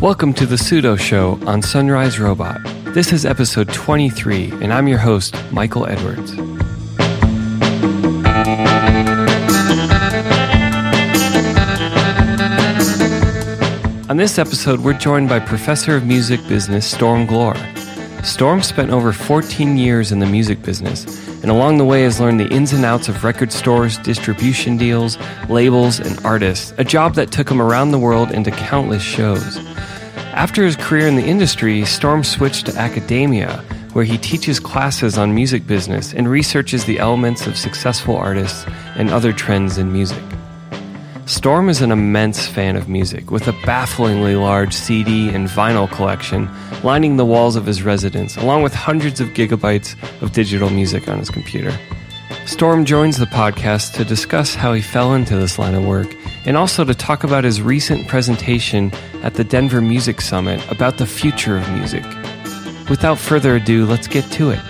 Welcome to the Pseudo Show on Sunrise Robot. This is episode 23, and I'm your host, Michael Edwards. On this episode, we're joined by Professor of Music Business, Storm Glor. Storm spent over 14 years in the music business, and along the way has learned the ins and outs of record stores, distribution deals, labels, and artists, a job that took him around the world into countless shows. After his career in the industry, Storm switched to academia, where he teaches classes on music business and researches the elements of successful artists and other trends in music. Storm is an immense fan of music, with a bafflingly large CD and vinyl collection lining the walls of his residence, along with hundreds of gigabytes of digital music on his computer. Storm joins the podcast to discuss how he fell into this line of work, and also to talk about his recent presentation at the Denver Music Summit about the future of music. Without further ado, let's get to it.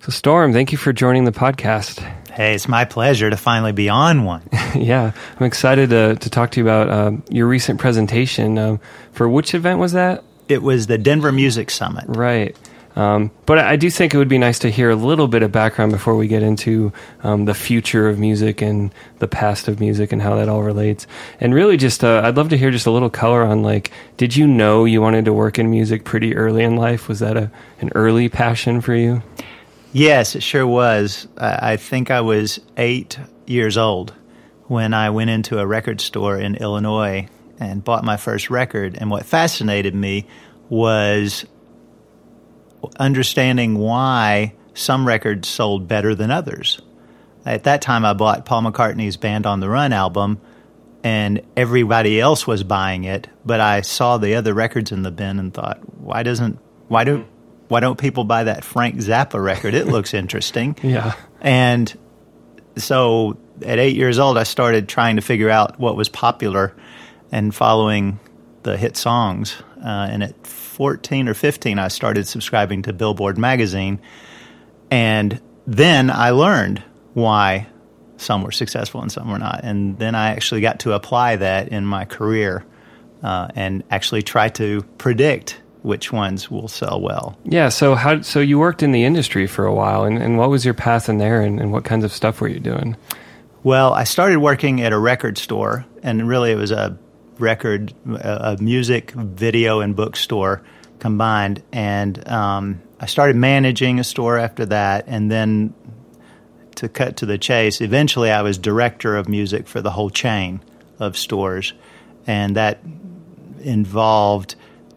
So Storm, thank you for joining the podcast. Hey, it's my pleasure to finally be on one. Yeah, I'm excited to talk to you about your recent presentation. For which event was that? It was the Denver Music Summit. Right. But I do think it would be nice to hear a little bit of background before we get into the future of music and the past of music and how that all relates. And really just, I'd love to hear just a little color on, like, did you know you wanted to work in music pretty early in life? Was that an early passion for you? Yes, it sure was. I think I was 8 years old when I went into a record store in Illinois and bought my first record. And what fascinated me was understanding why some records sold better than others. At that time, I bought Paul McCartney's Band on the Run album, and everybody else was buying it. But I saw the other records in the bin and thought, why don't people buy that Frank Zappa record? It looks interesting. Yeah. And so at 8 years old, I started trying to figure out what was popular and following the hit songs. And at 14 or 15, I started subscribing to Billboard magazine. And then I learned why some were successful and some were not. And then I actually got to apply that in my career and actually try to predict which ones will sell well. Yeah, so you worked in the industry for a while, and what was your path in there, and what kinds of stuff were you doing? Well, I started working at a record store, and really it was a music, video, and bookstore combined, and I started managing a store after that, and then, to cut to the chase, eventually I was director of music for the whole chain of stores, and that involved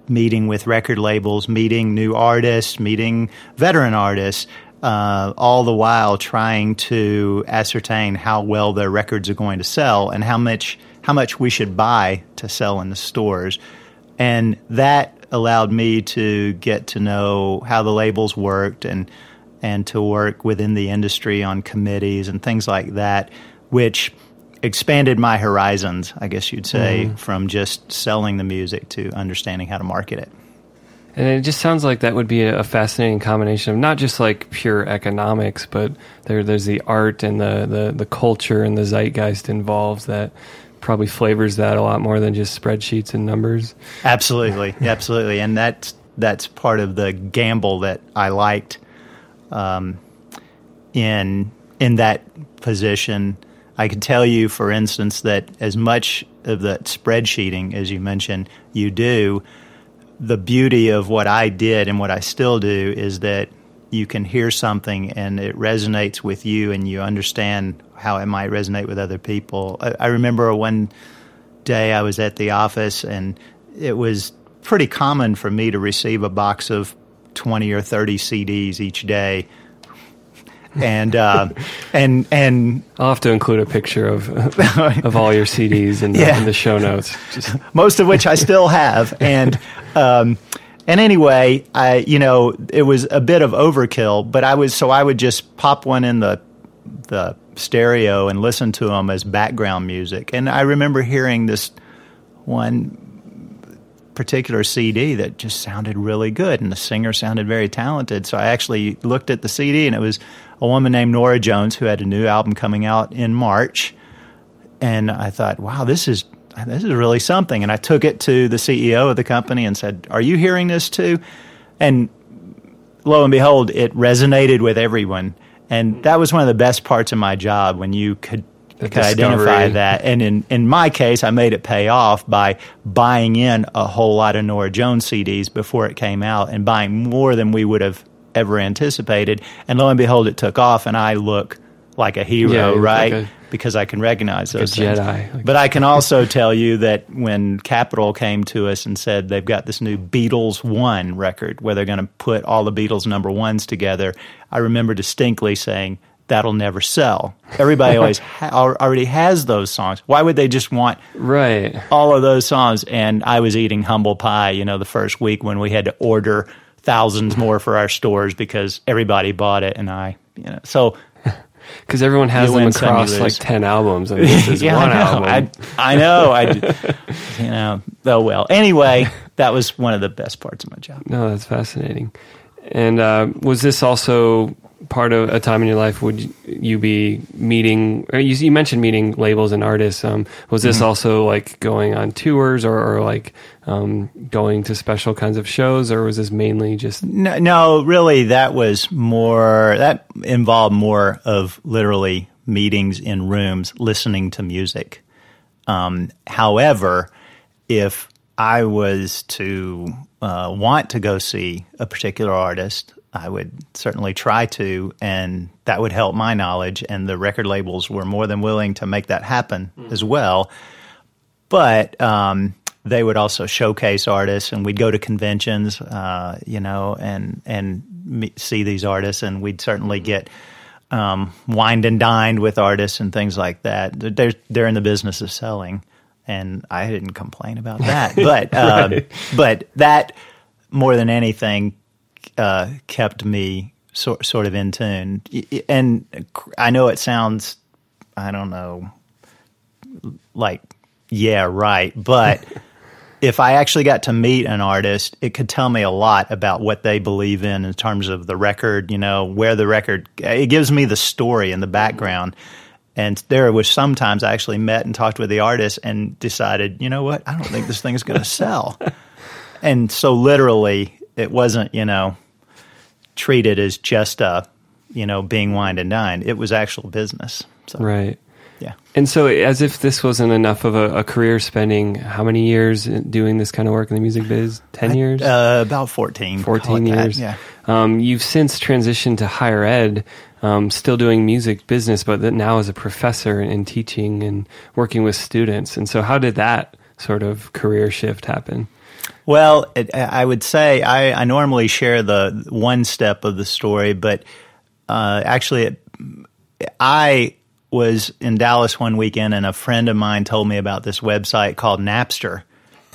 meeting with record labels, meeting new artists, meeting veteran artists, all the while trying to ascertain how well their records are going to sell and how much we should buy to sell in the stores. And that allowed me to get to know how the labels worked and to work within the industry on committees and things like that, which expanded my horizons, I guess you'd say, from just selling the music to understanding how to market it. And it just sounds like that would be a fascinating combination of not just like pure economics, but there's the art and the culture and the zeitgeist involved that probably flavors that a lot more than just spreadsheets and numbers. Absolutely, absolutely. And that's part of the gamble that I liked in that position. I could tell you, for instance, that as much of the spreadsheeting, as you mentioned, you do, the beauty of what I did and what I still do is that you can hear something and it resonates with you and you understand how it might resonate with other people. I remember one day I was at the office and it was pretty common for me to receive a box of 20 or 30 CDs each day. And I'll have to include a picture of all your CDs in the show notes. Most of which I still have. And anyway, it was a bit of overkill, but I would just pop one in the stereo and listen to them as background music. And I remember hearing this one particular CD that just sounded really good, and the singer sounded very talented. So I actually looked at the CD, and it was a woman named Norah Jones who had a new album coming out in March, And I thought, wow, this is really something. And I took it to the CEO of the company and said, are you hearing this too? And lo and behold, it resonated with everyone. And that was one of the best parts of my job, when you could identify that. And in my case, I made it pay off by buying in a whole lot of Norah Jones CDs before it came out, and buying more than we would have ever anticipated. And lo and behold, it took off, and I look like a hero, right? Like because I can recognize those things. Jedi. But I can also tell you that when Capitol came to us and said they've got this new Beatles 1 record where they're going to put all the Beatles number ones together, I remember distinctly saying, that'll never sell. Everybody always already has those songs. Why would they just want all of those songs? And I was eating humble pie, the first week when we had to order thousands more for our stores because everybody bought it, and I. So... because everyone has them across like 10 albums, and this is one album. Oh well. Anyway, that was one of the best parts of my job. No, that's fascinating. And was this also part of a time in your life? Would you be meeting? Or you mentioned meeting labels and artists. Was this also like going on tours or like going to special kinds of shows, or was this mainly just? No, really, that involved more of literally meetings in rooms, listening to music. However, if I was to want to go see a particular artist, I would certainly try to, and that would help my knowledge, and the record labels were more than willing to make that happen as well. But they would also showcase artists, and we'd go to conventions, and see these artists, and we'd certainly get wined and dined with artists and things like that. They're in the business of selling, and I didn't complain about that. But but that, more than anything, kept me sort of in tune. And I know it sounds, I don't know, like, yeah, right. But if I actually got to meet an artist, it could tell me a lot about what they believe in terms of the record, where the record, it gives me the story and the background. And there was sometimes I actually met and talked with the artist and decided, you know what, I don't think this thing is going to sell. And so literally it wasn't, treated as just a, being wined and dined. It was actual business. So, right. Yeah. And so as if this wasn't enough of a career, spending how many years doing this kind of work in the music biz? 10 years? About 14. 14 years. That, yeah. You've since transitioned to higher ed, still doing music business, but now as a professor and teaching and working with students. And so how did that sort of career shift happen? Well, I would say I normally share the one step of the story, but actually I was in Dallas one weekend, and a friend of mine told me about this website called Napster,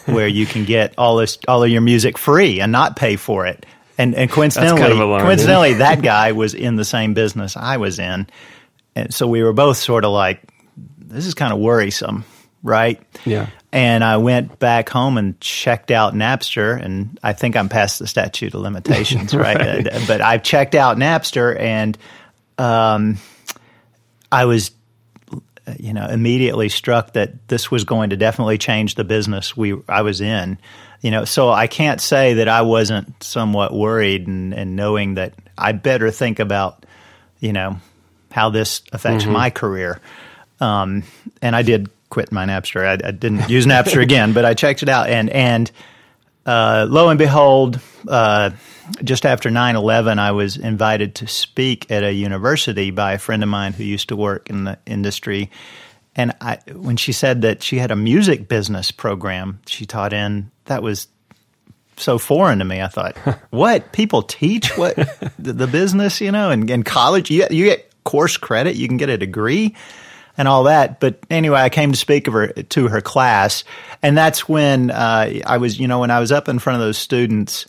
where you can get all of your music free and not pay for it. And coincidentally, that's kind of alarming. Coincidentally, that guy was in the same business I was in, and so we were both sort of like, this is kind of worrisome, right? Yeah. And I went back home and checked out Napster, and I think I'm past the statute of limitations, right? But I checked out Napster, and I was, immediately struck that this was going to definitely change the business I was in. So I can't say that I wasn't somewhat worried and knowing that I better think about, how this affects my career. And I did quit my Napster. I didn't use Napster again, but I checked it out. And lo and behold, just after 9/11, I was invited to speak at a university by a friend of mine who used to work in the industry. And when she said that she had a music business program she taught in, that was so foreign to me. I thought, what? People teach what the business, in college? You get course credit. You can get a degree and all that. But anyway, I came to speak to her class, and that's when I was, when I was up in front of those students,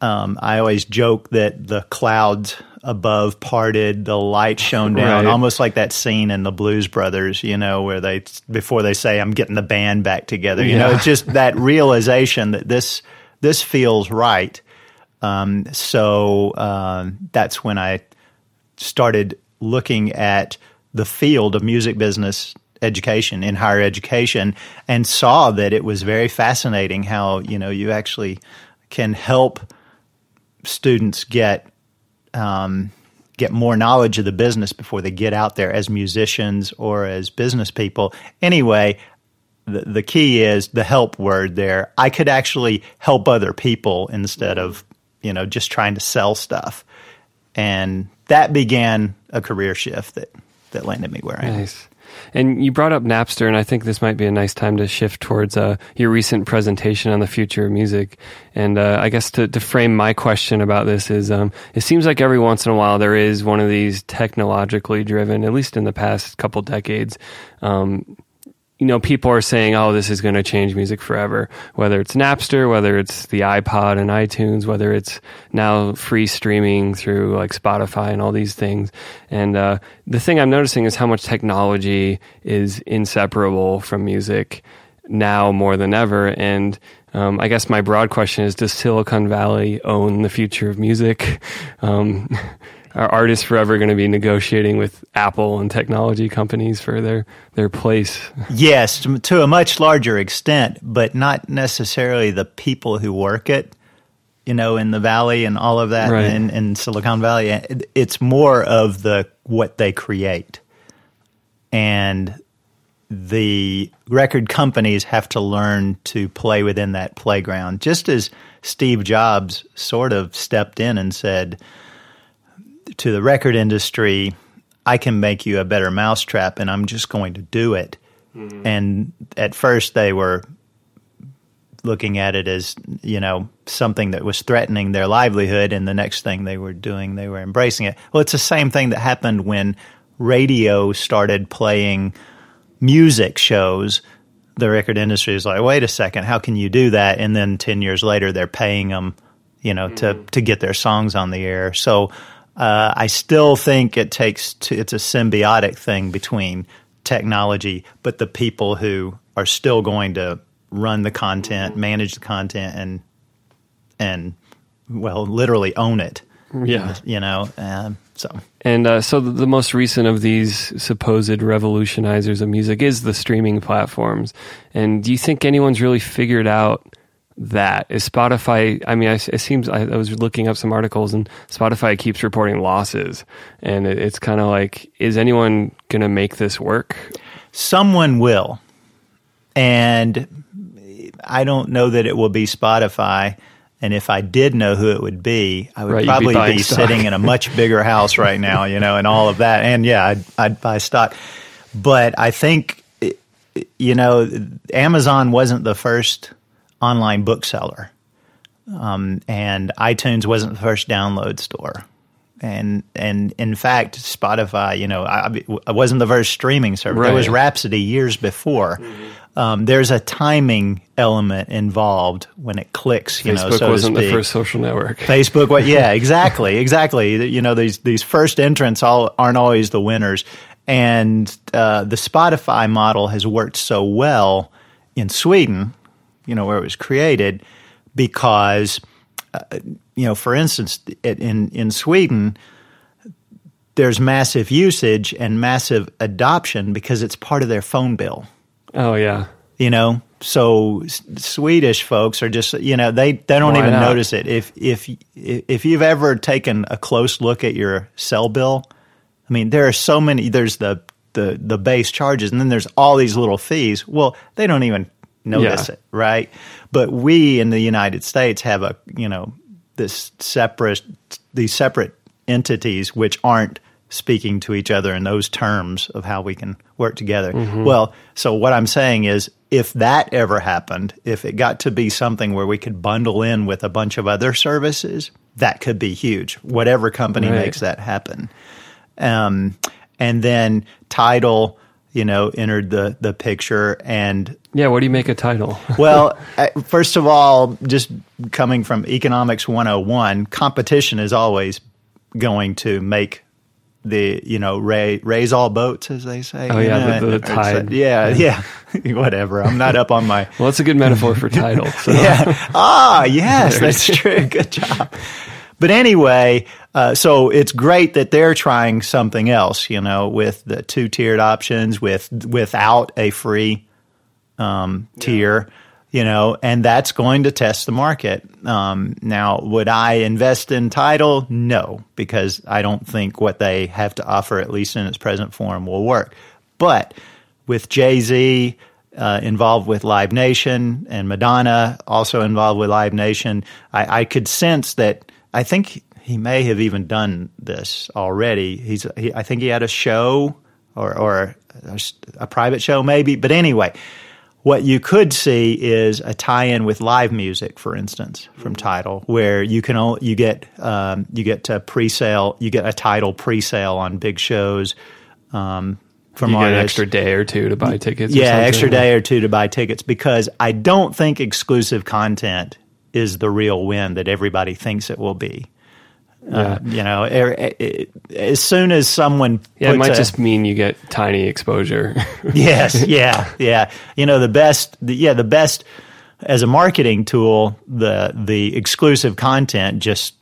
I always joke that the clouds above parted, the light shone down, almost like that scene in The Blues Brothers, where before they say, I'm getting the band back together, it's just that realization that this feels right. That's when I started looking at the field of music business education, in higher education, and saw that it was very fascinating how, you know, you actually can help students get more knowledge of the business before they get out there as musicians or as business people. Anyway, the key is the help word there. I could actually help other people instead of, you know, just trying to sell stuff. And that began a career shift that landed me where I am. Nice. And you brought up Napster, and I think this might be a nice time to shift towards your recent presentation on the future of music. And I guess to frame my question about this is, it seems like every once in a while there is one of these technologically driven, at least in the past couple decades, you know, people are saying, oh, this is going to change music forever, whether it's Napster, whether it's the iPod and iTunes, whether it's now free streaming through like Spotify and all these things. And the thing I'm noticing is how much technology is inseparable from music now more than ever. And I guess my broad question is, does Silicon Valley own the future of music? Are artists forever going to be negotiating with Apple and technology companies for their place? Yes, to a much larger extent, but not necessarily the people who work it, you know, in the Valley and all of that, right. in Silicon Valley. It's more of what they create. And the record companies have to learn to play within that playground, just as Steve Jobs sort of stepped in and said to the record industry, I can make you a better mousetrap, and I'm just going to do it. Mm-hmm. And at first they were looking at it as, you know, something that was threatening their livelihood, and the next thing they were doing, they were embracing it. Well, it's the same thing that happened when radio started playing music shows. The record industry was like, wait a second, how can you do that? And then 10 years later, they're paying them, you know, mm-hmm. to get their songs on the air. So I still think it takes it's a symbiotic thing between technology, but the people who are still going to run the content, manage the content, and well, literally own it. Yeah, you know. So the most recent of these supposed revolutionizers of music is the streaming platforms. And do you think anyone's really figured out? That is Spotify. I mean, it seems I was looking up some articles, and Spotify keeps reporting losses, and it's kind of like, is anyone going to make this work? Someone will, and I don't know that it will be Spotify. And if I did know who it would be, I would probably be sitting in a much bigger house right now, you know, and all of that. And yeah, I'd buy stock, but I think you know, Amazon wasn't the first online bookseller, and iTunes wasn't the first download store, and in fact, Spotify, you know, I wasn't the first streaming service. Right. There was Rhapsody years before. Mm-hmm. There's a timing element involved when it clicks. You know, so wasn't to speak. The first social network. Facebook, yeah, exactly. You know, these first entrants aren't always the winners, and the Spotify model has worked so well in Sweden. You know, where it was created, because, you know, for instance, in Sweden, there's massive usage and massive adoption because it's part of their phone bill. Oh, yeah. You know, so Swedish folks are just, you know, they don't even notice it. If you've ever taken a close look at your cell bill, I mean, there are so many, there's the base charges, and then there's all these little fees. Well, they don't even notice it, right? But we in the United States have a, you know, these separate entities which aren't speaking to each other in those terms of how we can work together. Mm-hmm. Well, so what I'm saying is, if that ever happened, if it got to be something where we could bundle in with a bunch of other services, that could be huge. Whatever company makes that happen. And then Tidal, you know, entered the picture, and yeah, what do you make of Tidal? Well, first of all, just coming from Economics 101, competition is always going to make the, you know, raise all boats, as they say. Oh, yeah, the tide. Yeah. Whatever. I'm not up on my... Well, that's a good metaphor for Tidal. So. Yeah. Ah, yes, that's true. Good job. But anyway, So it's great that they're trying something else, you know, with the two-tiered options, without a free tier, you know, and that's going to test the market. Now, would I invest in Tidal? No, because I don't think what they have to offer, at least in its present form, will work. But with Jay-Z involved with Live Nation and Madonna also involved with Live Nation, I could sense that I think he may have even done this already. I think he had a show or a private show maybe. But anyway, what you could see is a tie-in with live music, for instance, from Tidal, where you get to pre-sale, you get a Tidal pre-sale on big shows. From you get an extra day or two to buy tickets. Yeah, extra day or two to buy tickets, because I don't think exclusive content is the real win that everybody thinks it will be. You know, as soon as someone puts it might just mean you get tiny exposure. Yes, yeah. You know, the best as a marketing tool, the exclusive content just,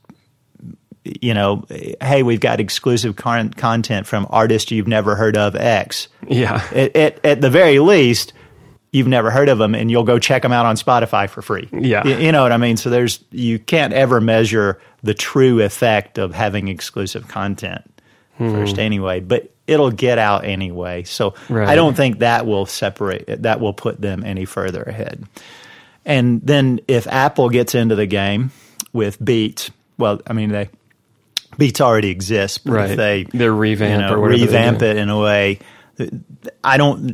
you know, hey, we've got exclusive content from artists you've never heard of X. Yeah. At the very least, you've never heard of them, and you'll go check them out on Spotify for free. Yeah. You know what I mean? So you can't ever measure the true effect of having exclusive content first anyway, but it'll get out anyway. So right. I don't think that will put them any further ahead. And then if Apple gets into the game with Beats, well, I mean, Beats already exists, but right. if they revamp it in a way,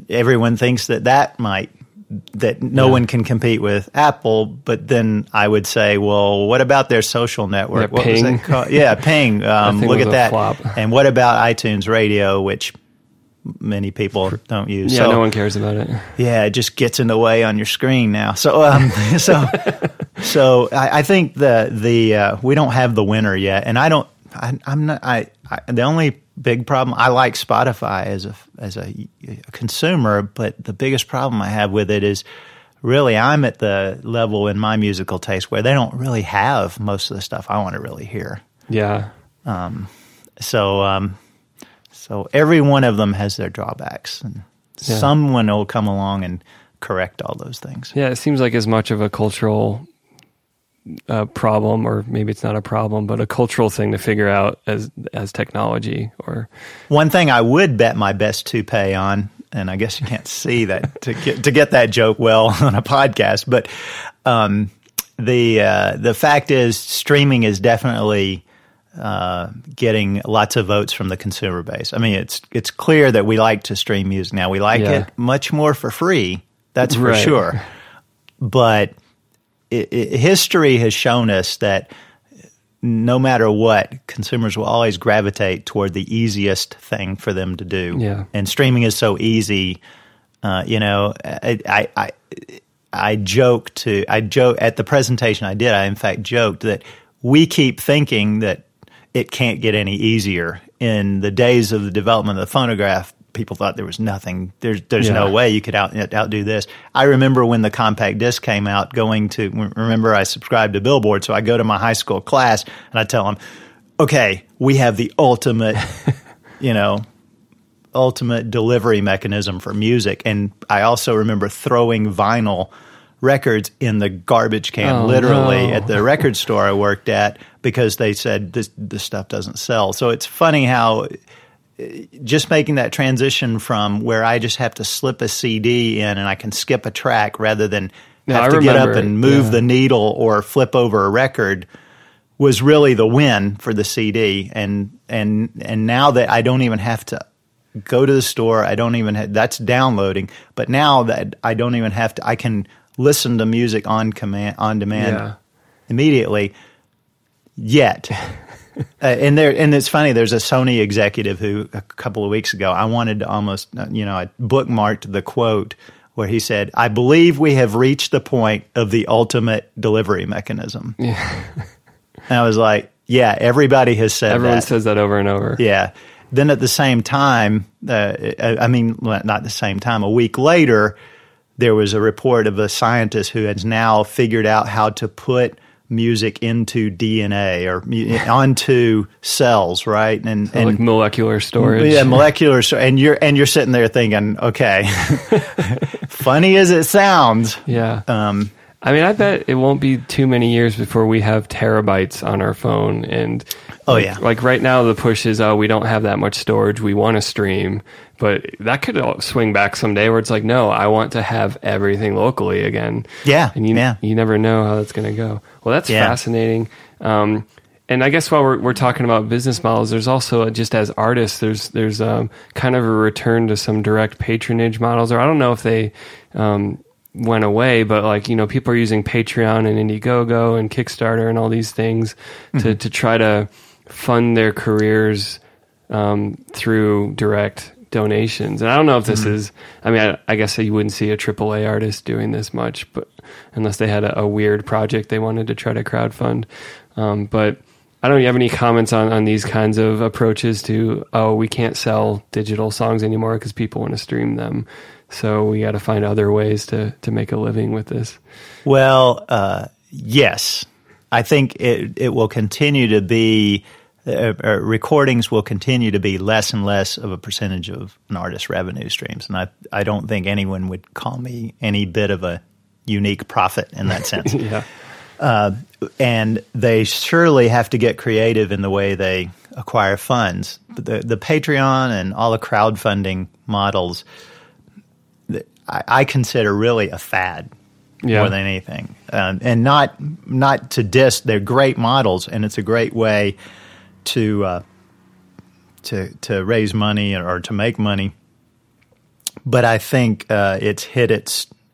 everyone thinks that one can compete with Apple, but then I would say, well, what about their social network? Yeah, Ping. Was that called? Yeah, Ping. Look at that. Flop. And what about iTunes Radio, which many people don't use? Yeah, so, no one cares about it. Yeah, it just gets in the way on your screen now. So, so I think the we don't have the winner yet, and I don't. The only big problem, I like Spotify as a consumer, but the biggest problem I have with it is really I'm at the level in my musical taste where they don't really have most of the stuff I want to really hear. Yeah. So every one of them has their drawbacks, and someone will come along and correct all those things. Yeah, it seems like as much of a cultural problem, or maybe it's not a problem, but a cultural thing to figure out as technology. Or one thing I would bet my best toupee on, and I guess you can't see that to get that joke well on a podcast, but the fact is streaming is definitely getting lots of votes from the consumer base. I mean, it's clear that we like to stream music now. We like it much more for free. That's for sure. But history has shown us that no matter what, consumers will always gravitate toward the easiest thing for them to do. Yeah. And streaming is so easy. You know, I joke at the presentation I did. I in fact joked that we keep thinking that it can't get any easier. In the days of the development of the phonograph, people thought there was nothing. There's no way you could outdo this. I remember when the compact disc came out, remember I subscribed to Billboard, so I go to my high school class and I tell them, okay, we have the ultimate delivery mechanism for music. And I also remember throwing vinyl records in the garbage can, at the record store I worked at, because they said this stuff doesn't sell. So it's funny how just making that transition from where I just have to slip a CD in and I can skip a track rather than have to get up and move the needle or flip over a record was really the win for the CD. And now that I don't even have to go to the store, that's downloading. But now that I don't even have to, I can listen to music on demand immediately. Yet. And it's funny, there's a Sony executive who, a couple of weeks ago, I wanted to almost, I bookmarked the quote where he said, "I believe we have reached the point of the ultimate delivery mechanism." Yeah. And I was like, yeah, everybody has said that. Everyone says that over and over. Yeah. Then at the same time, a week later, there was a report of a scientist who has now figured out how to put music into DNA or onto cells, right? And, so and like molecular storage. Yeah, molecular storage. And you're sitting there thinking, okay, funny as it sounds. Yeah. I mean, I bet it won't be too many years before we have terabytes on our phone. And like right now the push is, oh, we don't have that much storage. We want to stream. But that could all swing back someday where it's like, no, I want to have everything locally again. Yeah. And you never know how that's going to go. Well, that's fascinating. And I guess while we're talking about business models, there's also just as artists, there's kind of a return to some direct patronage models, or I don't know if they, went away, but like, you know, people are using Patreon and Indiegogo and Kickstarter and all these things to try to fund their careers through direct donations. And I don't know if this is, I mean, I guess you wouldn't see a AAA artist doing this much, but unless they had a weird project they wanted to try to crowdfund. But I don't have any comments on these kinds of approaches to, oh, we can't sell digital songs anymore because people want to stream them. So we got to find other ways to make a living with this. Well, yes. I think it will continue to be, recordings will continue to be less and less of a percentage of an artist's revenue streams. And I don't think anyone would call me any bit of a unique prophet in that sense. Yeah. And they surely have to get creative in the way they acquire funds. The Patreon and all the crowdfunding models I consider really a fad more than anything, and not to diss. They're great models, and it's a great way to raise money or to make money. But I think it's hit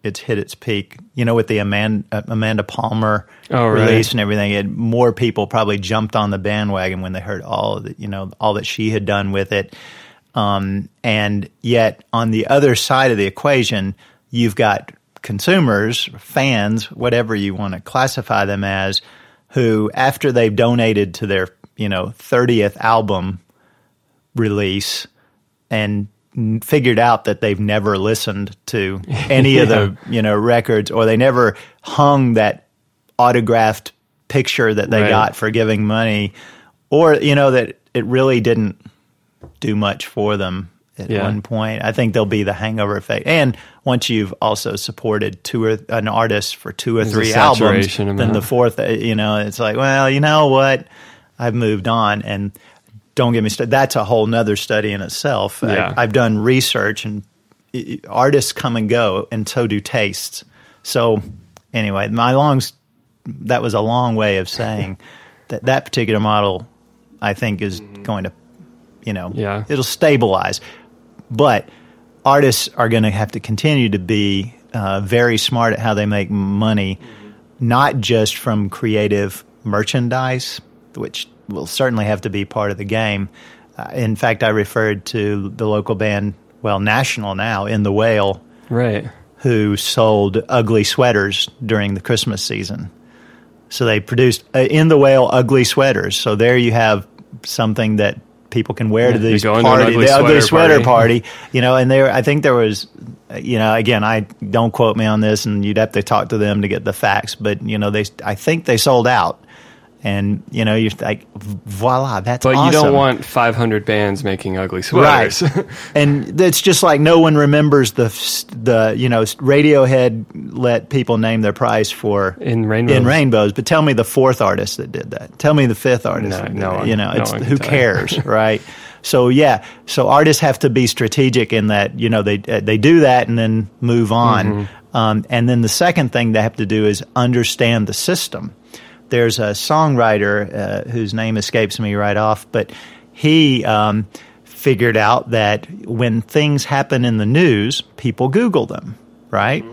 its peak. You know, with the Amanda Palmer release and everything, more people probably jumped on the bandwagon when they heard all that she had done with it. And yet on the other side of the equation, you've got consumers, fans, whatever you want to classify them as, who after they've donated to their 30th album release and figured out that they've never listened to any of the records, or they never hung that autographed picture that they got for giving money, or that it really didn't do much for them at one point. I think there'll be the hangover effect. And once you've also supported an artist for two or three albums, then the fourth, it's like, well, you know what? I've moved on. And don't get me started. That's a whole nother study in itself. Yeah. I've done research, and artists come and go, and so do tastes. So anyway, that was a long way of saying that particular model, I think, is going to it'll stabilize. But artists are going to have to continue to be very smart at how they make money, not just from creative merchandise, which will certainly have to be part of the game. In fact, I referred to the local band, well, national now, In the Whale, who sold ugly sweaters during the Christmas season. So they produced In the Whale ugly sweaters. So there you have something that people can wear to these parties, the ugly sweater party, and I think there was, again, I don't quote me on this, and you'd have to talk to them to get the facts, but, I think they sold out, and, you're like, voila, that's awesome. But you don't want 500 bands making ugly sweaters. Right. And it's just like no one remembers the Radiohead let people name their price for In Rainbows, but tell me the fourth artist that did that. Tell me the fifth artist that did that. Who cares, right? So, so artists have to be strategic in that, they do that and then move on. Mm-hmm. And then the second thing they have to do is understand the system. There's a songwriter whose name escapes me right off, but he figured out that when things happen in the news, people Google them, right?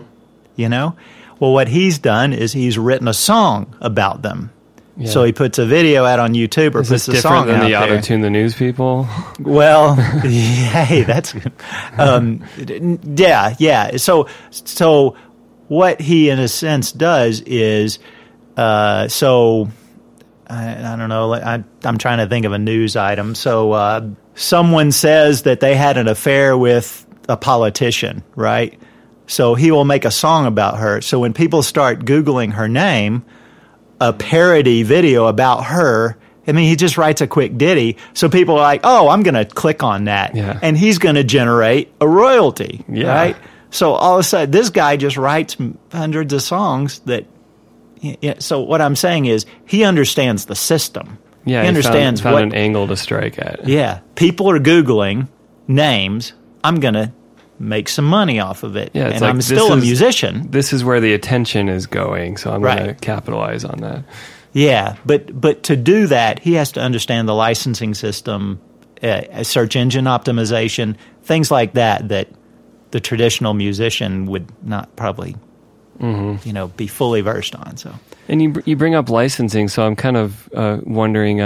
Mm-hmm. Well, what he's done is he's written a song about them. Yeah. So he puts a video out on YouTube or puts a song out there. Is this different than the auto-tune the news people? Well, hey, that's good. Yeah. So what he, in a sense, does is... I don't know. I'm trying to think of a news item. So someone says that they had an affair with a politician, right? So he will make a song about her. So when people start Googling her name, a parody video about her. I mean, he just writes a quick ditty. So people are like, oh, I'm going to click on that. Yeah. And he's going to generate a royalty, yeah. right? So all of a sudden, this guy just writes hundreds of songs that... So what I'm saying is he understands the system. Yeah, he understands found an angle to strike at. Yeah. People are Googling names. I'm going to make some money off of it. Yeah, and like, I'm still a musician. This is where the attention is going, so I'm going to capitalize on that. Yeah, but to do that, he has to understand the licensing system, search engine optimization, things like that that the traditional musician would not probably, be fully versed on. So, and you bring up licensing, so I'm kind of wondering,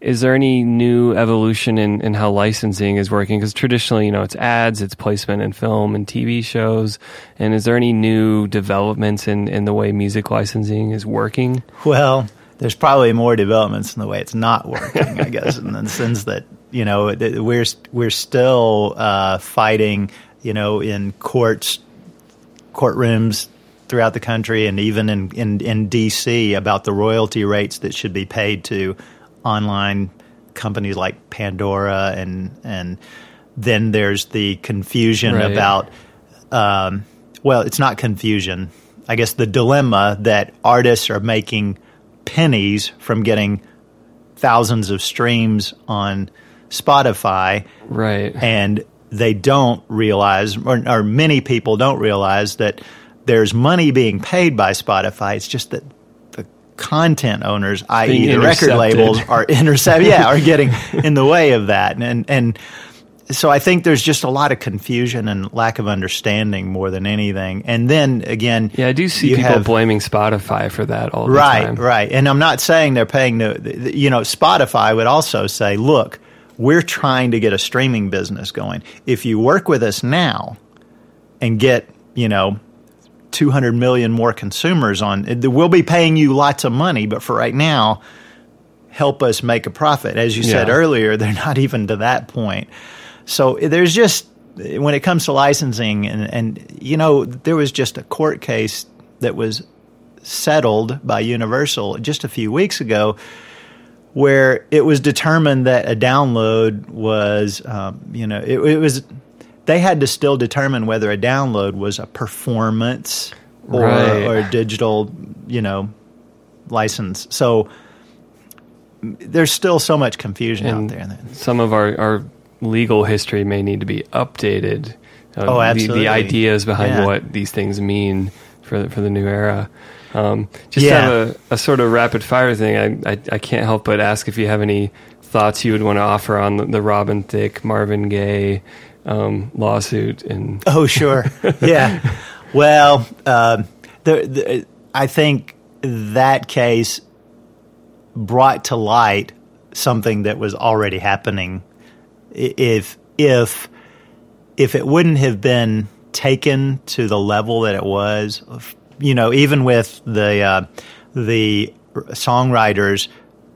is there any new evolution in how licensing is working? Because traditionally, it's ads, it's placement in film and TV shows. And is there any new developments in the way music licensing is working? Well, there's probably more developments in the way it's not working, I guess, in the sense that, we're still fighting, in courtrooms throughout the country and even in D.C. about the royalty rates that should be paid to online companies like Pandora. And then there's the confusion about, it's not confusion. I guess the dilemma that artists are making pennies from getting thousands of streams on Spotify, and they don't realize, or many people don't realize, that there's money being paid by Spotify. It's just that the content owners, i.e. the record labels, are are getting in the way of that. And so I think there's just a lot of confusion and lack of understanding more than anything. And then again, I do see people blaming Spotify for that all the time. Right. And I'm not saying they're paying Spotify would also say, look, we're trying to get a streaming business going. If you work with us now and get, 200 million more consumers on, we'll be paying you lots of money, but for right now, help us make a profit. As you said earlier, they're not even to that point. So there's just, when it comes to licensing, and there was just a court case that was settled by Universal just a few weeks ago where it was determined that a download was, it was... They had to still determine whether a download was a performance or a digital, license. So there's still so much confusion out there. Some of our legal history may need to be updated. Oh, absolutely. The ideas behind what these things mean for the new era. Just have a sort of rapid fire thing. I can't help but ask if you have any thoughts you would want to offer on the Robin Thicke, Marvin Gaye lawsuit and well, I think that case brought to light something that was already happening. If it wouldn't have been taken to the level that it was, even with the songwriters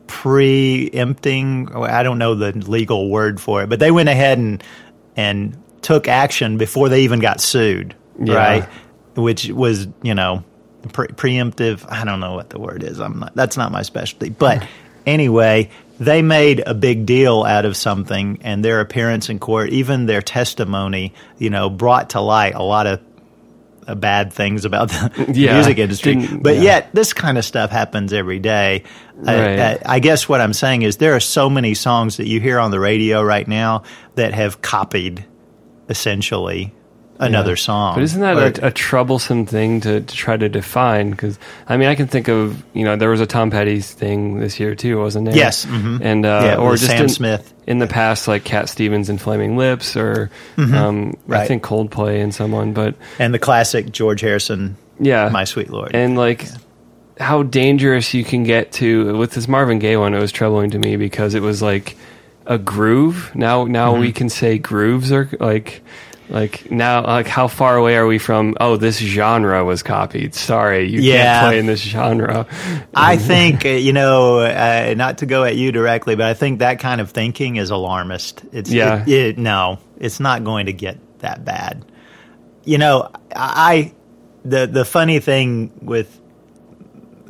preempting, I don't know the legal word for it, but they went ahead and took action before they even got sued, right? Which was, preemptive. I don't know what the word is. That's not my specialty. But anyway, they made a big deal out of something, and their appearance in court, even their testimony, brought to light a lot of bad things about the music industry. But yet, this kind of stuff happens every day. I guess what I'm saying is there are so many songs that you hear on the radio right now that have copied, essentially, another song. But isn't that a troublesome thing to try to define? Because, I can think of, there was a Tom Petty's thing this year, too, wasn't there? Yes. Mm-hmm. And, or just Sam Smith. In the past, like Cat Stevens and Flaming Lips, or I think Coldplay and someone. And the classic George Harrison, My Sweet Lord. And, how dangerous you can get to, with this Marvin Gaye one, it was troubling to me because it was, a groove. Now we can say grooves are, how far away are we from, this genre was copied. Sorry, you can't play in this genre. I think, not to go at you directly, but I think that kind of thinking is alarmist. It's not going to get that bad. The funny thing with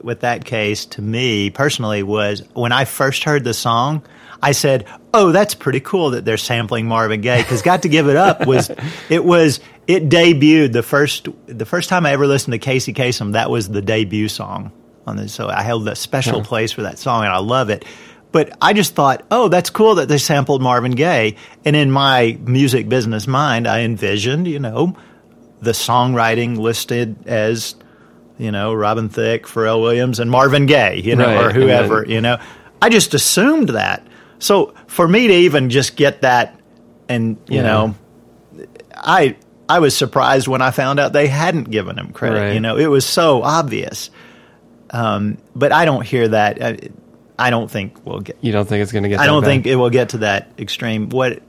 with that case to me personally was when I first heard the song, I said, oh, that's pretty cool that they're sampling Marvin Gaye, because Got to Give It Up it debuted the first time I ever listened to Casey Kasem. That was the debut song on this, so I held a special place for that song, and I love it. But I just thought, oh, that's cool that they sampled Marvin Gaye. And in my music business mind, I envisioned, the songwriting listed as, Robin Thicke, Pharrell Williams, and Marvin Gaye, or whoever, I just assumed that. So for me to even just get that, and, I was surprised when I found out they hadn't given him credit. Right. It was so obvious. But I don't hear that. I don't think we'll get. You don't think it's going to get. I don't think it will get to that extreme. What?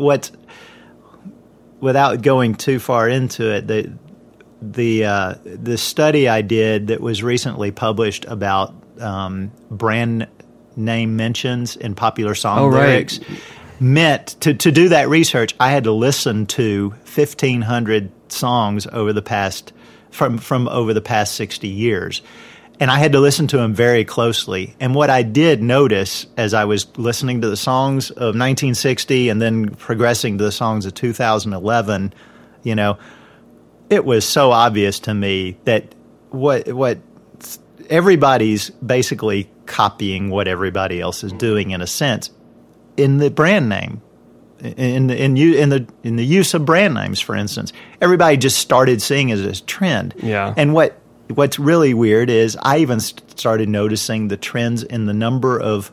Without going too far into it, the study I did that was recently published about brand name mentions in popular song lyrics meant to do that research. I had to listen to 1,500 songs over the past 60 years. And I had to listen to him very closely. And what I did notice as I was listening to the songs of 1960 and then progressing to the songs of 2011, it was so obvious to me that what everybody's basically copying what everybody else is doing, in a sense, in the brand name, in the use of brand names, for instance. Everybody just started seeing it as a trend. Yeah. And What's really weird is I even started noticing the trends in the number of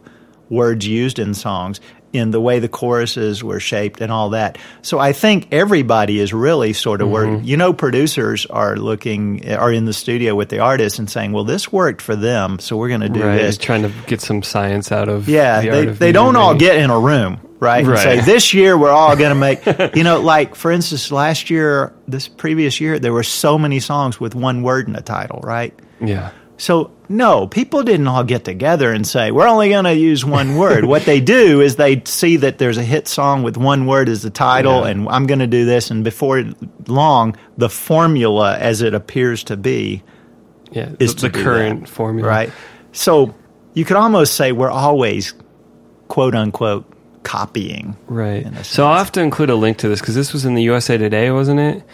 words used in songs, in the way the choruses were shaped and all that. So I think everybody is really sort of working. Producers are in the studio with the artists and saying, well, this worked for them, so we're going to do this. Just trying to get some science out of the art of they don't all get in a room, right? And say, this year we're all going to make, like, for instance, last year, this previous year, there were so many songs with one word in the title, right? Yeah. So, no, people didn't all get together and say, we're only going to use one word. What they do is they see that there's a hit song with one word as the title, and I'm going to do this. And before long, the formula, as it appears to be, is the current formula. Right? So you could almost say we're always, quote-unquote, copying. Right. So I'll have to include a link to this, because this was in the USA Today, wasn't it?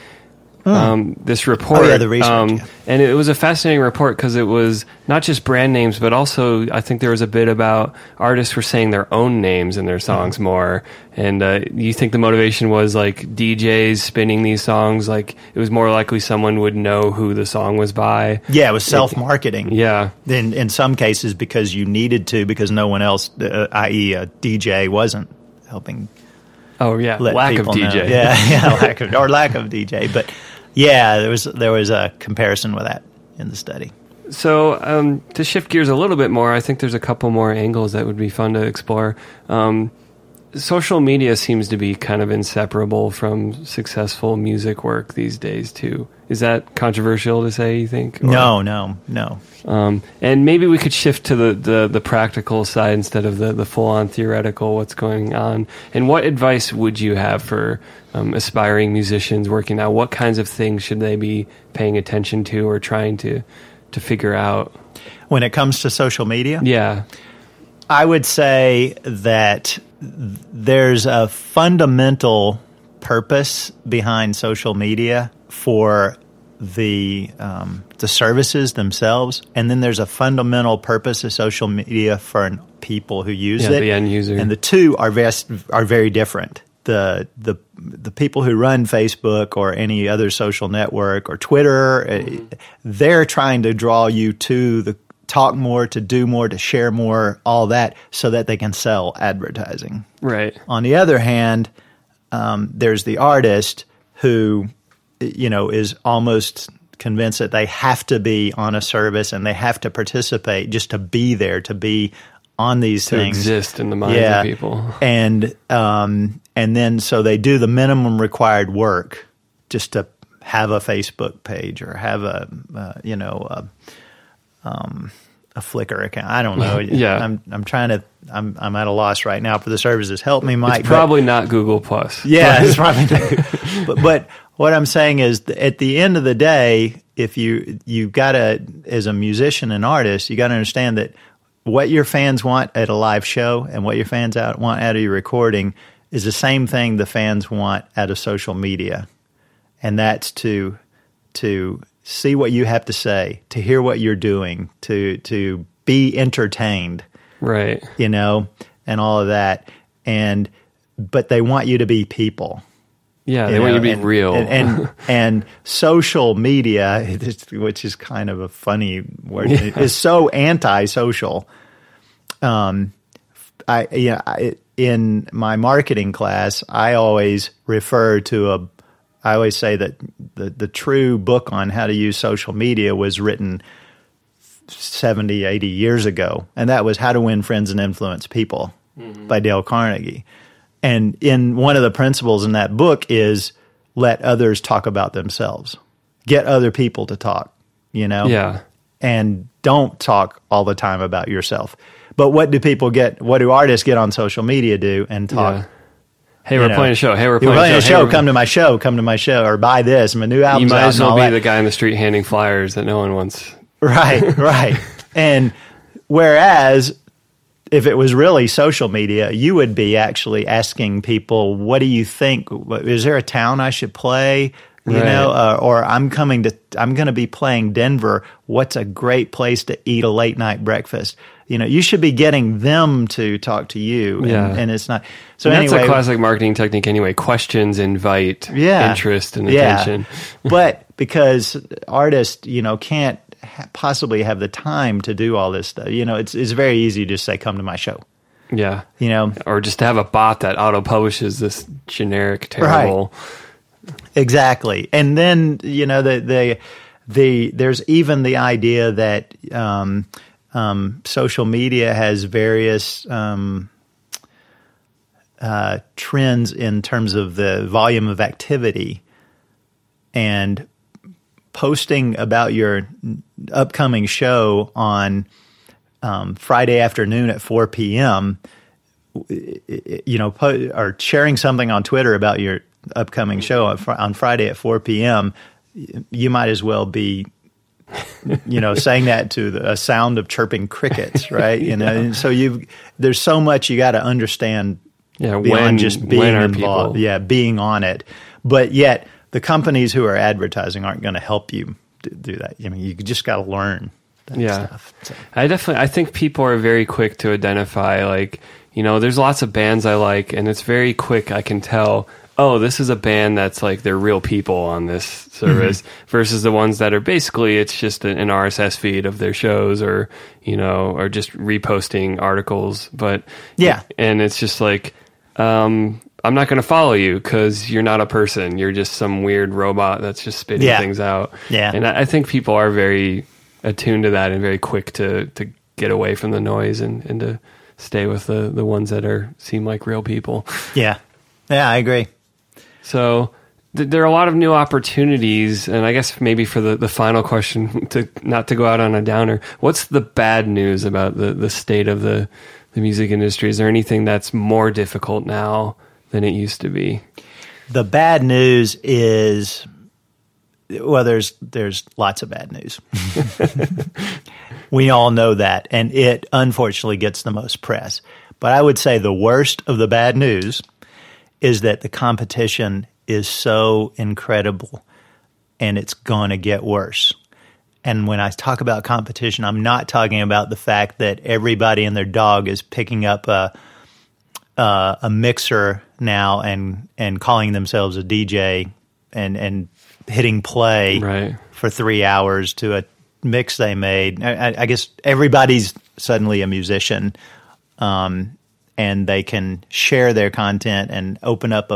This report, the research, and it was a fascinating report because it was not just brand names, but also I think there was a bit about artists were saying their own names in their songs more. And you think the motivation was like DJs spinning these songs, like it was more likely someone would know who the song was by. Yeah, it was self-marketing. In some cases, because you needed to, because no one else, i.e. a DJ, wasn't helping. Oh yeah, lack of DJ. Know. Yeah, lack of DJ, but. Yeah, there was a comparison with that in the study. So to shift gears a little bit more, I think there's a couple more angles that would be fun to explore. Social media seems to be kind of inseparable from successful music work these days, too. Is that controversial to say, you think? Or? No. And maybe we could shift to the practical side instead of the full-on theoretical, what's going on. And what advice would you have for aspiring musicians working out? What kinds of things should they be paying attention to or trying to figure out? When it comes to social media? Yeah. I would say that there's a fundamental purpose behind social media for the services themselves, and then there's a fundamental purpose of social media for people who use it, the end user, and the two are very different. The people who run Facebook or any other social network or Twitter, they're trying to draw you to the talk more, to do more, to share more, all that, so that they can sell advertising. Right. On the other hand, there's the artist who, is almost convinced that they have to be on a service and they have to participate just to be there, to be on these things. To exist in the minds of people. And then so they do the minimum required work just to have a Facebook page or have a Flickr account. I don't know. Yeah. I'm trying to. I'm at a loss right now for the services. Help me, Mike. It's probably not Google Plus. Yeah, it's probably not. but What I'm saying is, at the end of the day, if you've got to, as a musician and artist, you got to understand that what your fans want at a live show and what your fans want out of your recording is the same thing the fans want out of social media, and that's to see what you have to say, to hear what you're doing, to be entertained, right? You know, and all of that, but they want you to be people. Yeah, they want you to be real. And social media, which is kind of a funny word, is so anti-social. In my marketing class, I always say that the true book on how to use social media was written 70, 80 years ago, and that was How to Win Friends and Influence People by Dale Carnegie. And in one of the principles in that book is let others talk about themselves. Get other people to talk, you know? Yeah. And don't talk all the time about yourself. But what do artists get on social media do and talk? Yeah. Hey, we're playing a show. Hey, we're playing a show. Come to my show. Come to my show. Or buy this. My new album's out. You might as well be the guy in the street handing flyers that no one wants. Right, right. And whereas, if it was really social media, you would be actually asking people, what do you think? Is there a town I should play? You right. know, or I'm going to be playing Denver. What's a great place to eat a late night breakfast? You know, you should be getting them to talk to you. And it's not. So anyway, that's a classic marketing technique anyway. Questions invite interest and attention. But because artists, you know, can't possibly have the time to do all this stuff. You know, it's very easy to just say, come to my show. Yeah. You know? Or just to have a bot that auto-publishes this generic, terrible... Right. Exactly. And then, you know, there's even the idea that social media has various trends in terms of the volume of activity, and posting about your upcoming show on Friday afternoon at 4 p.m., you know, or sharing something on Twitter about your upcoming show on Friday at 4 p.m., you might as well be, you know, saying that to a sound of chirping crickets, right? You know, and so there's so much you got to understand beyond just being involved, being on it, but yet. The companies who are advertising aren't going to help you do that. I mean, you just got to learn that stuff. So. I think people are very quick to identify, like, you know, there's lots of bands I like, and it's very quick. I can tell, oh, this is a band that's like they're real people on this service versus the ones that are basically it's just an RSS feed of their shows or, you know, or just reposting articles. But and it's just like, I'm not going to follow you because you're not a person. You're just some weird robot that's just spitting things out. Yeah. And I think people are very attuned to that and very quick to get away from the noise and to stay with the ones that seem like real people. Yeah. Yeah, I agree. So there are a lot of new opportunities. And I guess maybe for the final question, not to go out on a downer, what's the bad news about the state of the music industry? Is there anything that's more difficult now than it used to be? The bad news is, well, there's lots of bad news. We all know that, and it unfortunately gets the most press. But I would say the worst of the bad news is that the competition is so incredible, and it's going to get worse. And when I talk about competition, I'm not talking about the fact that everybody and their dog is picking up a mixer now and calling themselves a DJ and hitting play for 3 hours to a mix they made. I guess everybody's suddenly a musician, and they can share their content and open up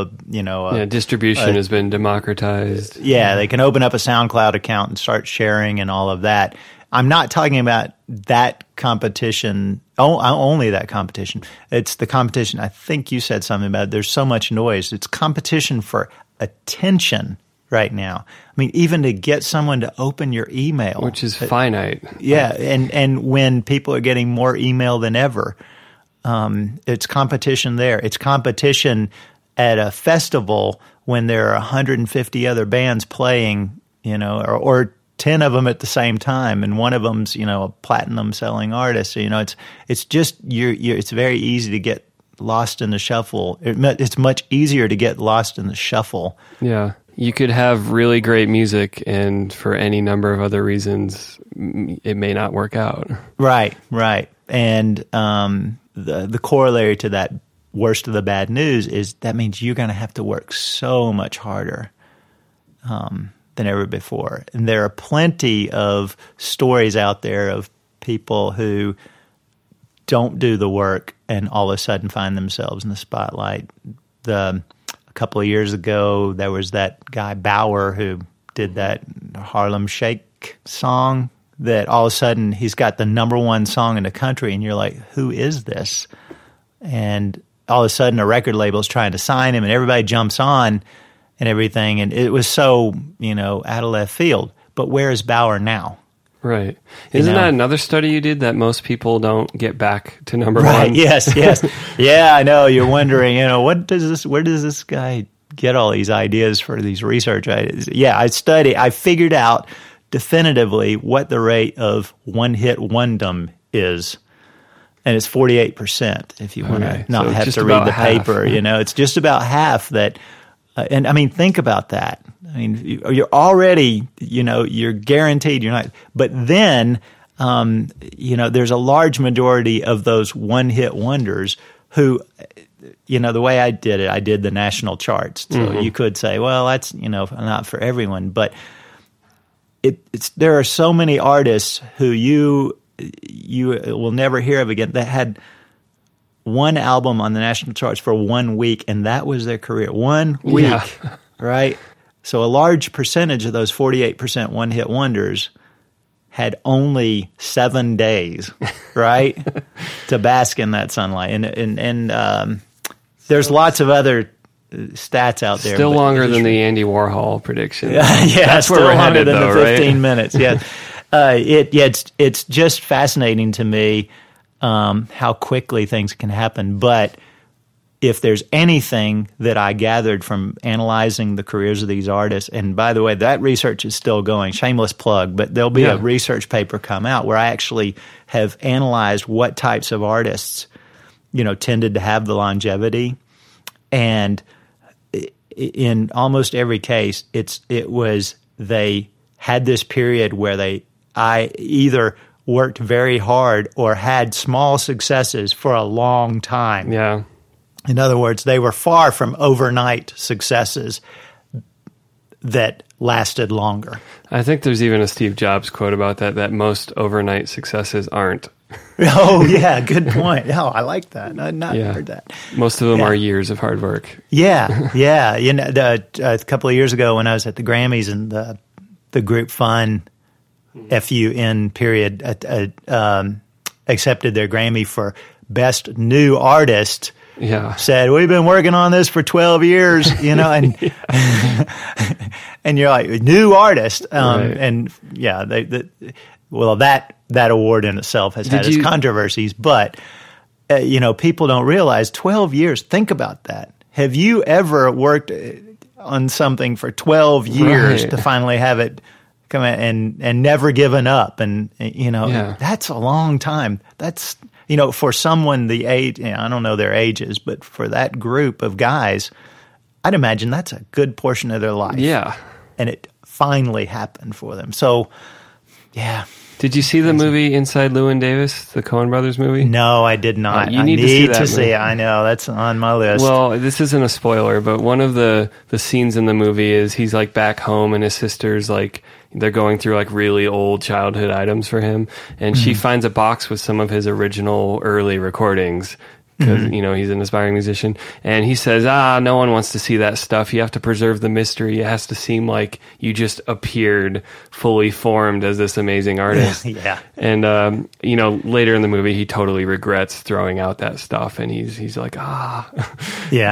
distribution has been democratized. Yeah, they can open up a SoundCloud account and start sharing and all of that. I'm not talking about that competition, only that competition. It's the competition. I think you said something about it. There's so much noise. It's competition for attention right now. I mean, even to get someone to open your email. Which is finite. Yeah, and when people are getting more email than ever, it's competition there. It's competition at a festival when there are 150 other bands playing, you know, or 10 of them at the same time, and one of them's, you know, a platinum selling artist. So, you know, it's just it's very easy to get lost in the shuffle. It's much easier to get lost in the shuffle. Yeah. You could have really great music, and for any number of other reasons, it may not work out. Right, right. And the corollary to that worst of the bad news is that means you're going to have to work so much harder than ever before. And there are plenty of stories out there of people who don't do the work and all of a sudden find themselves in the spotlight. A couple of years ago, there was that guy Bauer who did that Harlem Shake song that all of a sudden he's got the #1 song in the country, and you're like, who is this? And all of a sudden a record label's trying to sign him, and everybody jumps on and everything, and it was so, you know, out of left field. But where is Bauer now? Right. Isn't that another study you did, that most people don't get back to number one? Yes, yes. Yeah, I know. You're wondering, you know, where does this guy get all these ideas for these research ideas? Yeah, I figured out definitively what the rate of one-hit wondom is, and it's 48% if you want to not have to read the paper. You know, it's just about half that. And I mean, think about that. I mean, you're already, you know, you're guaranteed you're not. But then, you know, there's a large majority of those one-hit wonders who, you know, the way I did it, I did the national charts. So you could say, well, that's, you know, not for everyone. But there are so many artists who you will never hear of again that had one album on the national charts for 1 week, and that was their career. 1 week, right? So a large percentage of those 48% one-hit wonders had only 7 days, right, to bask in that sunlight. And there's lots of other stats out there. Still longer than the Andy Warhol prediction. Yeah, that's where we're headed, though, right? Still longer than the 15 minutes, yeah. It's just fascinating to me how quickly things can happen. But if there's anything that I gathered from analyzing the careers of these artists, and by the way, that research is still going, shameless plug, but there'll be a research paper come out where I actually have analyzed what types of artists, you know, tended to have the longevity. And in almost every case, it was they had this period where I either worked very hard or had small successes for a long time. Yeah. In other words, they were far from overnight successes that lasted longer. I think there's even a Steve Jobs quote about that most overnight successes aren't. Oh, yeah, good point. Oh, I like that. I've not heard that. Most of them are years of hard work. Yeah, yeah. You know, a couple of years ago when I was at the Grammys and the group Fun, F-U-N period, accepted their Grammy for Best New Artist. Yeah. Said, we've been working on this for 12 years, you know, and and you're like, new artist. Right. And yeah, that award in itself has had its controversies, but, you know, people don't realize 12 years. Think about that. Have you ever worked on something for 12 years to finally have it come out and never given up? And, you know, that's a long time. That's, you know, for someone the age, you know, I don't know their ages, but for that group of guys, I'd imagine that's a good portion of their life. Yeah. And it finally happened for them. So, yeah. Did you see the movie Inside Llewyn Davis, the Coen Brothers movie? No, I did not. You I need to see it. I know, that's on my list. Well, this isn't a spoiler, but one of the scenes in the movie is he's like back home and his sister's like, they're going through like really old childhood items for him. And she finds a box with some of his original early recordings. Because, you know, he's an aspiring musician. And he says, no one wants to see that stuff. You have to preserve the mystery. It has to seem like you just appeared fully formed as this amazing artist. Yeah. And, you know, later in the movie, he totally regrets throwing out that stuff. And he's like, yeah.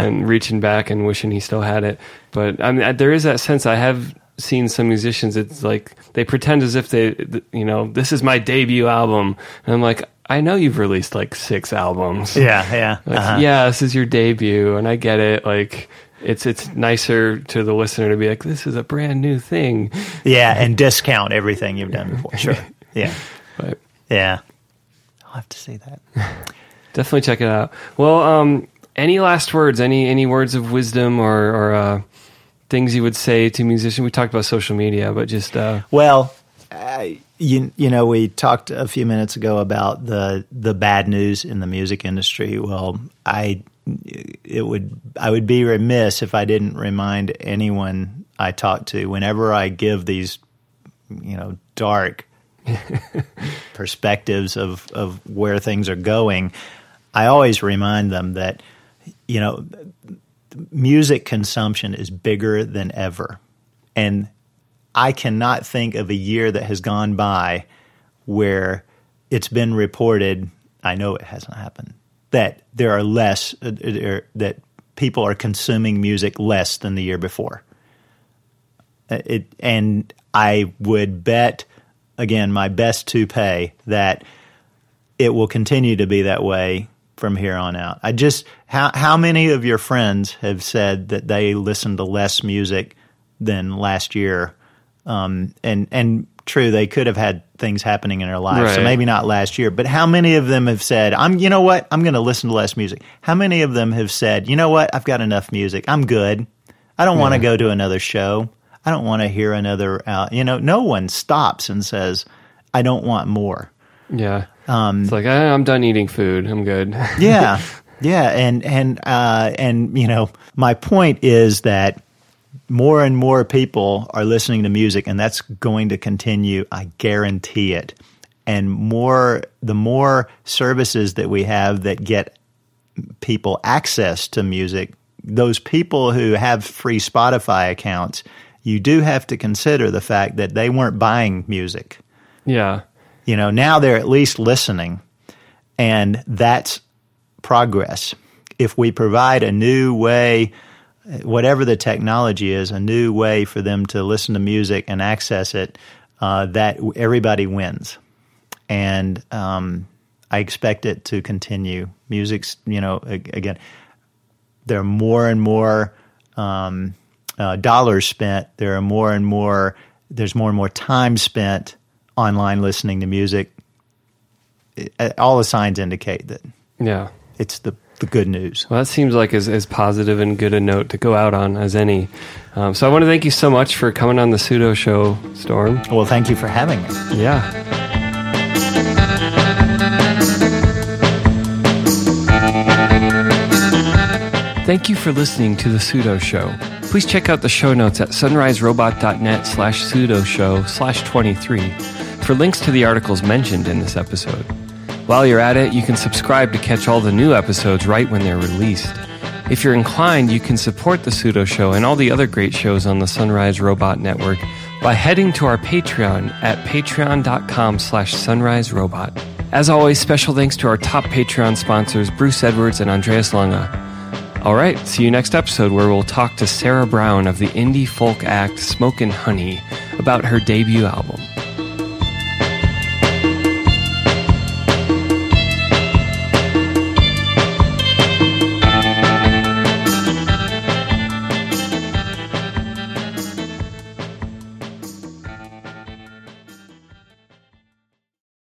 And reaching back and wishing he still had it. But I mean, there is that sense. I have seen some musicians, it's like they pretend as if they, you know, this is my debut album. And I'm like, I know you've released like 6 albums. Yeah, yeah. Like, yeah, this is your debut, and I get it. Like, It's nicer to the listener to be like, this is a brand new thing. Yeah, and discount everything you've done before. Sure. Yeah. Right. Yeah. I'll have to see that. Definitely check it out. Well, any last words, any words of wisdom or things you would say to musicians? We talked about social media, but just... you know, we talked a few minutes ago about the bad news in the music industry. Well, I would be remiss if I didn't remind anyone I talk to whenever I give these, you know, dark perspectives of where things are going. I always remind them that, you know, music consumption is bigger than ever, and I cannot think of a year that has gone by where it's been reported. I know it hasn't happened. That there are less, that people are consuming music less than the year before. And I would bet, again, my best toupee, that it will continue to be that way from here on out. How many of your friends have said that they listen to less music than last year? And true, they could have had things happening in their lives, right. So maybe not last year. But how many of them have said, you know what, I'm going to listen to less music? How many of them have said, you know what, I've got enough music, I'm good, I don't want to go to another show, I don't want to hear another, no one stops and says, I don't want more. Yeah, it's like, I'm done eating food, I'm good. Yeah, yeah, and you know, my point is that more and more people are listening to music, and that's going to continue, I guarantee it. And the more services that we have that get people access to music, those people who have free Spotify accounts, you do have to consider the fact that they weren't buying music. Yeah. You know, now they're at least listening, and that's progress. If we provide a new way, whatever the technology is, a new way for them to listen to music and access it, that everybody wins. And I expect it to continue. Music's, you know, again, there are more and more dollars spent. There are more and more, there's more and more time spent online listening to music. All the signs indicate that. Yeah. It's the good news. Well, that seems like as positive and good a note to go out on as any. So I want to thank you so much for coming on the Pseudo Show, Storm. Well, thank you for having me. Yeah. Thank you for listening to The Pseudo Show. Please check out the show notes at sunriserobot.net/pseudoshow/23 for links to the articles mentioned in this episode. While you're at it, you can subscribe to catch all the new episodes right when they're released. If you're inclined, you can support The Pseudo Show and all the other great shows on the Sunrise Robot Network by heading to our Patreon at patreon.com/sunriserobot. As always, special thanks to our top Patreon sponsors, Bruce Edwards and Andreas Lunga. All right, see you next episode, where we'll talk to Sarah Brown of the indie folk act Smokin' Honey about her debut album.